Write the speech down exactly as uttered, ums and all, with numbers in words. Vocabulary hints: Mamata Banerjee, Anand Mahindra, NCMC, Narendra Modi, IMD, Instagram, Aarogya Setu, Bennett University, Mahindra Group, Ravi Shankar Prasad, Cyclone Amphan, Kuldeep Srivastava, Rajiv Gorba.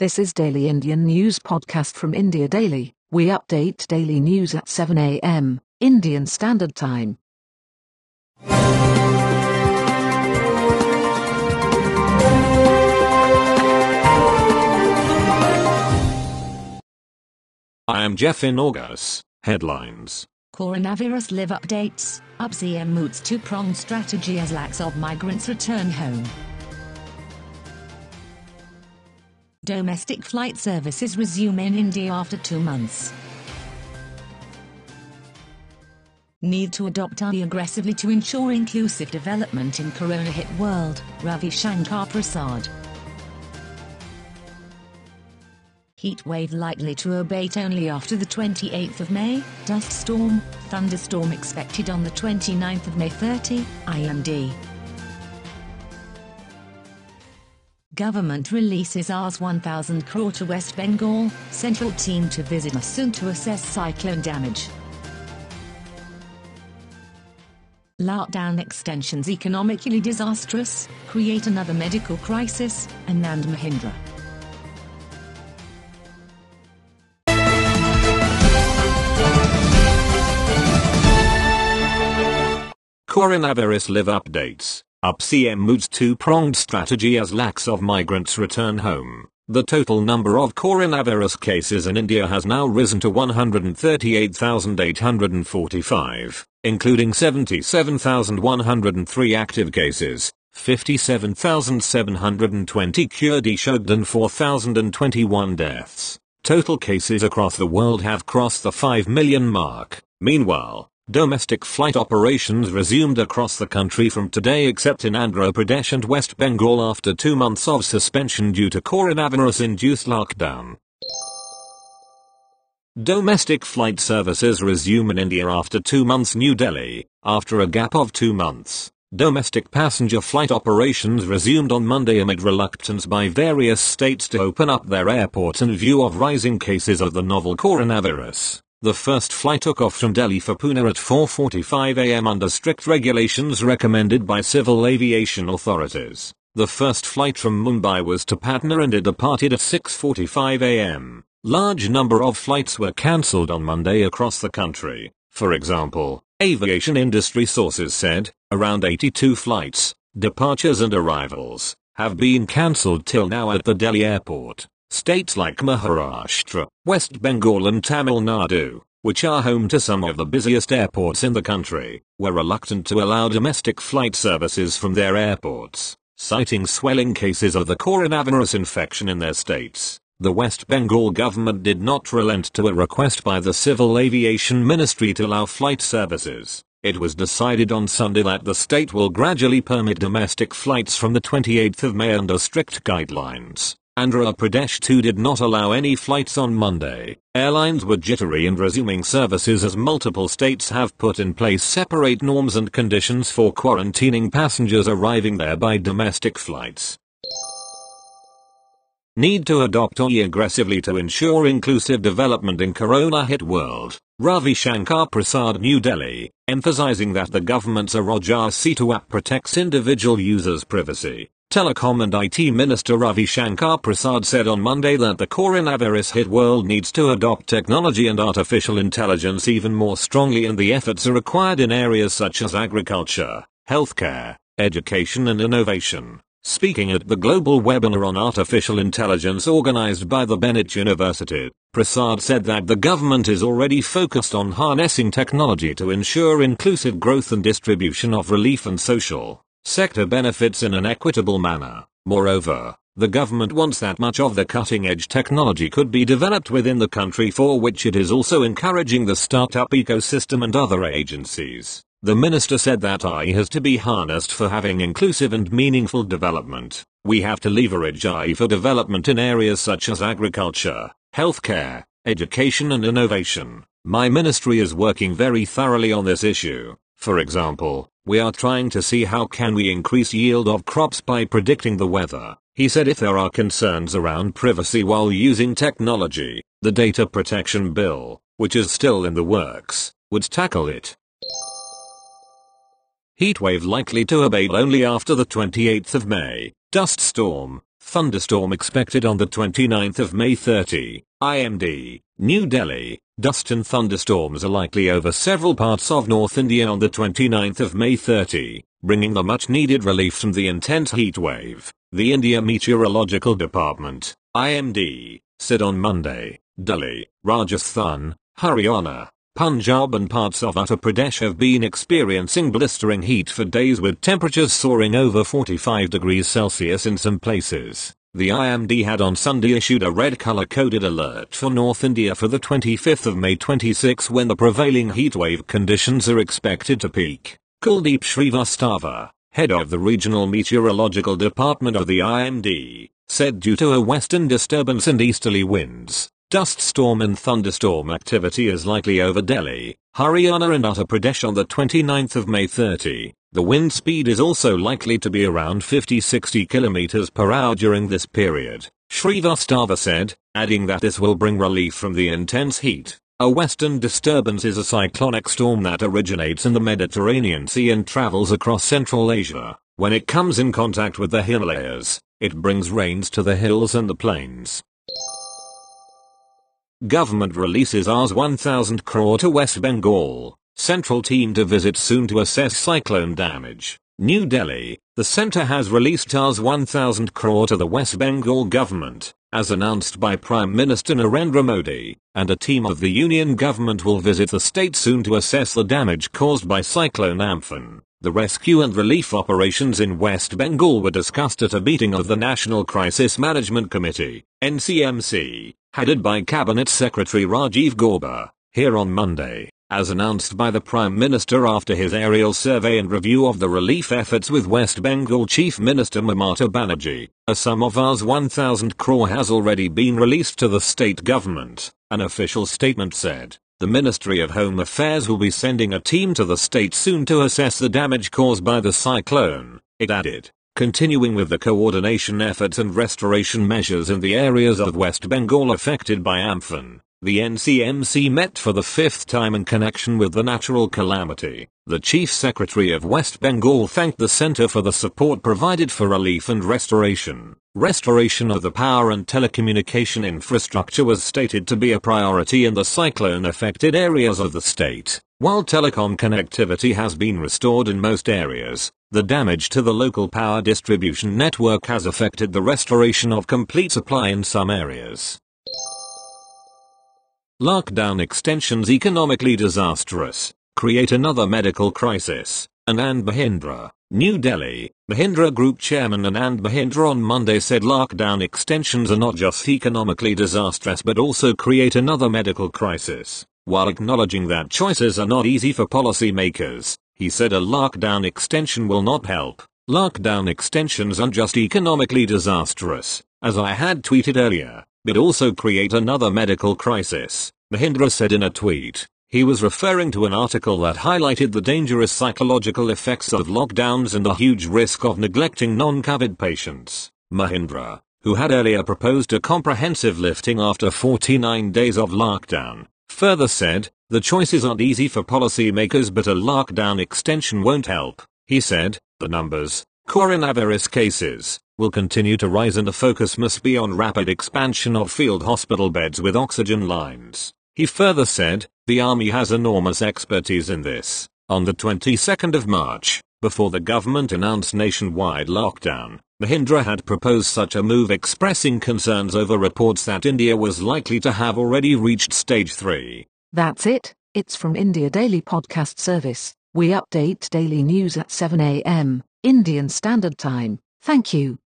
This is Daily Indian News Podcast from India Daily. We update daily news at seven a m Indian Standard Time. I am Jeff in August. Headlines. Coronavirus live updates. U P C M moods two-pronged strategy as lakhs of migrants return home. Domestic flight services resume in India after two months. Need to adopt A I aggressively to ensure inclusive development in corona-hit world, Ravi Shankar Prasad. Heatwave likely to abate only after the twenty-eighth of May, dust storm, thunderstorm expected on the twenty-ninth of May thirty, I M D. Government releases one thousand crore to West Bengal, central team to visit Massoon to assess cyclone damage. Lockdown extensions economically disastrous, create another medical crisis, Anand Mahindra. Coronavirus live updates. U P C M moods two-pronged strategy as lakhs of migrants return home. The total number of coronavirus cases in India has now risen to one hundred thirty-eight thousand eight hundred forty-five, including seventy-seven thousand one hundred three active cases, fifty-seven thousand seven hundred twenty cured each, and four thousand twenty-one deaths. Total cases across the world have crossed the five million mark. Meanwhile, domestic flight operations resumed across the country from today except in Andhra Pradesh and West Bengal after two months of suspension due to coronavirus-induced lockdown. Domestic flight services resume in India after two months. New Delhi. After a gap of two months, domestic passenger flight operations resumed on Monday amid reluctance by various states to open up their airports in view of rising cases of the novel coronavirus. The first flight took off from Delhi for Pune at four forty-five a m under strict regulations recommended by civil aviation authorities. The first flight from Mumbai was to Patna and it departed at six forty-five a m Large number of flights were cancelled on Monday across the country. For example, aviation industry sources said, around eighty-two flights, departures and arrivals, have been cancelled till now at the Delhi airport. States like Maharashtra, West Bengal and Tamil Nadu, which are home to some of the busiest airports in the country, were reluctant to allow domestic flight services from their airports, citing swelling cases of the coronavirus infection in their states. The West Bengal government did not relent to a request by the Civil Aviation Ministry to allow flight services. It was decided on Sunday that the state will gradually permit domestic flights from the twenty-eighth of May under strict guidelines. Andhra Pradesh too did not allow any flights on Monday. Airlines were jittery in resuming services as multiple states have put in place separate norms and conditions for quarantining passengers arriving there by domestic flights. Need to adopt A I aggressively to ensure inclusive development in corona-hit world, Ravi Shankar Prasad, New Delhi, emphasizing that the government's Aarogya Setu app protects individual users' privacy. Telecom and I T Minister Ravi Shankar Prasad said on Monday that the coronavirus-hit world needs to adopt technology and artificial intelligence even more strongly, and the efforts are required in areas such as agriculture, healthcare, education and innovation. Speaking at the global webinar on artificial intelligence organized by the Bennett University, Prasad said that the government is already focused on harnessing technology to ensure inclusive growth and distribution of relief and social sector benefits in an equitable manner. Moreover, the government wants that much of the cutting-edge technology could be developed within the country, for which it is also encouraging the startup ecosystem and other agencies. The minister said that A I has to be harnessed for having inclusive and meaningful development. We have to leverage A I for development in areas such as agriculture, healthcare, education and innovation. My ministry is working very thoroughly on this issue. For example, we are trying to see how can we increase yield of crops by predicting the weather. He said if there are concerns around privacy while using technology, the Data Protection Bill, which is still in the works, would tackle it. Heatwave likely to abate only after the twenty-eighth of May. Dust storm, Thunderstorm expected on the twenty-ninth of May thirty, I M D, New Delhi. Dust and thunderstorms are likely over several parts of North India on the twenty-ninth of May thirty, bringing the much-needed relief from the intense heat wave, the India Meteorological Department, I M D, said on Monday. Delhi, Rajasthan, Haryana, Punjab and parts of Uttar Pradesh have been experiencing blistering heat for days with temperatures soaring over forty-five degrees Celsius in some places. The I M D had on Sunday issued a red color-coded alert for North India for the twenty-fifth of May twenty-six when the prevailing heatwave conditions are expected to peak. Kuldeep Srivastava, head of the Regional Meteorological Department of the I M D, said due to a western disturbance and easterly winds, dust storm and thunderstorm activity is likely over Delhi, Haryana and Uttar Pradesh on the twenty-ninth of May thirty. The wind speed is also likely to be around fifty to sixty kilometers per hour during this period, Srivastava said, adding that this will bring relief from the intense heat. A western disturbance is a cyclonic storm that originates in the Mediterranean Sea and travels across Central Asia. When it comes in contact with the Himalayas, it brings rains to the hills and the plains. Government releases one thousand crore to West Bengal. Central team to visit soon to assess cyclone damage. New Delhi, the centre has released one thousand crore to the West Bengal government, as announced by Prime Minister Narendra Modi, and a team of the Union government will visit the state soon to assess the damage caused by Cyclone Amphan. The rescue and relief operations in West Bengal were discussed at a meeting of the National Crisis Management Committee, N C M C, headed by Cabinet Secretary Rajiv Gorba, here on Monday, as announced by the Prime Minister after his aerial survey and review of the relief efforts with West Bengal Chief Minister Mamata Banerjee. A sum of one thousand crore has already been released to the state government, an official statement said. The Ministry of Home Affairs will be sending a team to the state soon to assess the damage caused by the cyclone, it added, continuing with the coordination efforts and restoration measures in the areas of West Bengal affected by Amphan. The N C M C met for the fifth time in connection with the natural calamity. The Chief Secretary of West Bengal thanked the centre for the support provided for relief and restoration. Restoration of the power and telecommunication infrastructure was stated to be a priority in the cyclone-affected areas of the state. While telecom connectivity has been restored in most areas, the damage to the local power distribution network has affected the restoration of complete supply in some areas. Lockdown extensions economically disastrous, create another medical crisis. Anand Mahindra, New Delhi. Mahindra Group Chairman Anand Mahindra on Monday said lockdown extensions are not just economically disastrous but also create another medical crisis. While acknowledging that choices are not easy for policymakers, he said a lockdown extension will not help. Lockdown extensions are just economically disastrous, as I had tweeted earlier, but also create another medical crisis, Mahindra said in a tweet. He was referring to an article that highlighted the dangerous psychological effects of lockdowns and the huge risk of neglecting non-COVID patients. Mahindra, who had earlier proposed a comprehensive lifting after forty-nine days of lockdown, further said, the choices aren't easy for policymakers but a lockdown extension won't help. He said, the numbers, coronavirus cases, will continue to rise and the focus must be on rapid expansion of field hospital beds with oxygen lines. He further said, the army has enormous expertise in this. On the twenty-second of March, before the government announced nationwide lockdown, Mahindra had proposed such a move expressing concerns over reports that India was likely to have already reached stage three. That's it, it's from India Daily Podcast Service. We update daily news at seven a m Indian Standard Time. Thank you.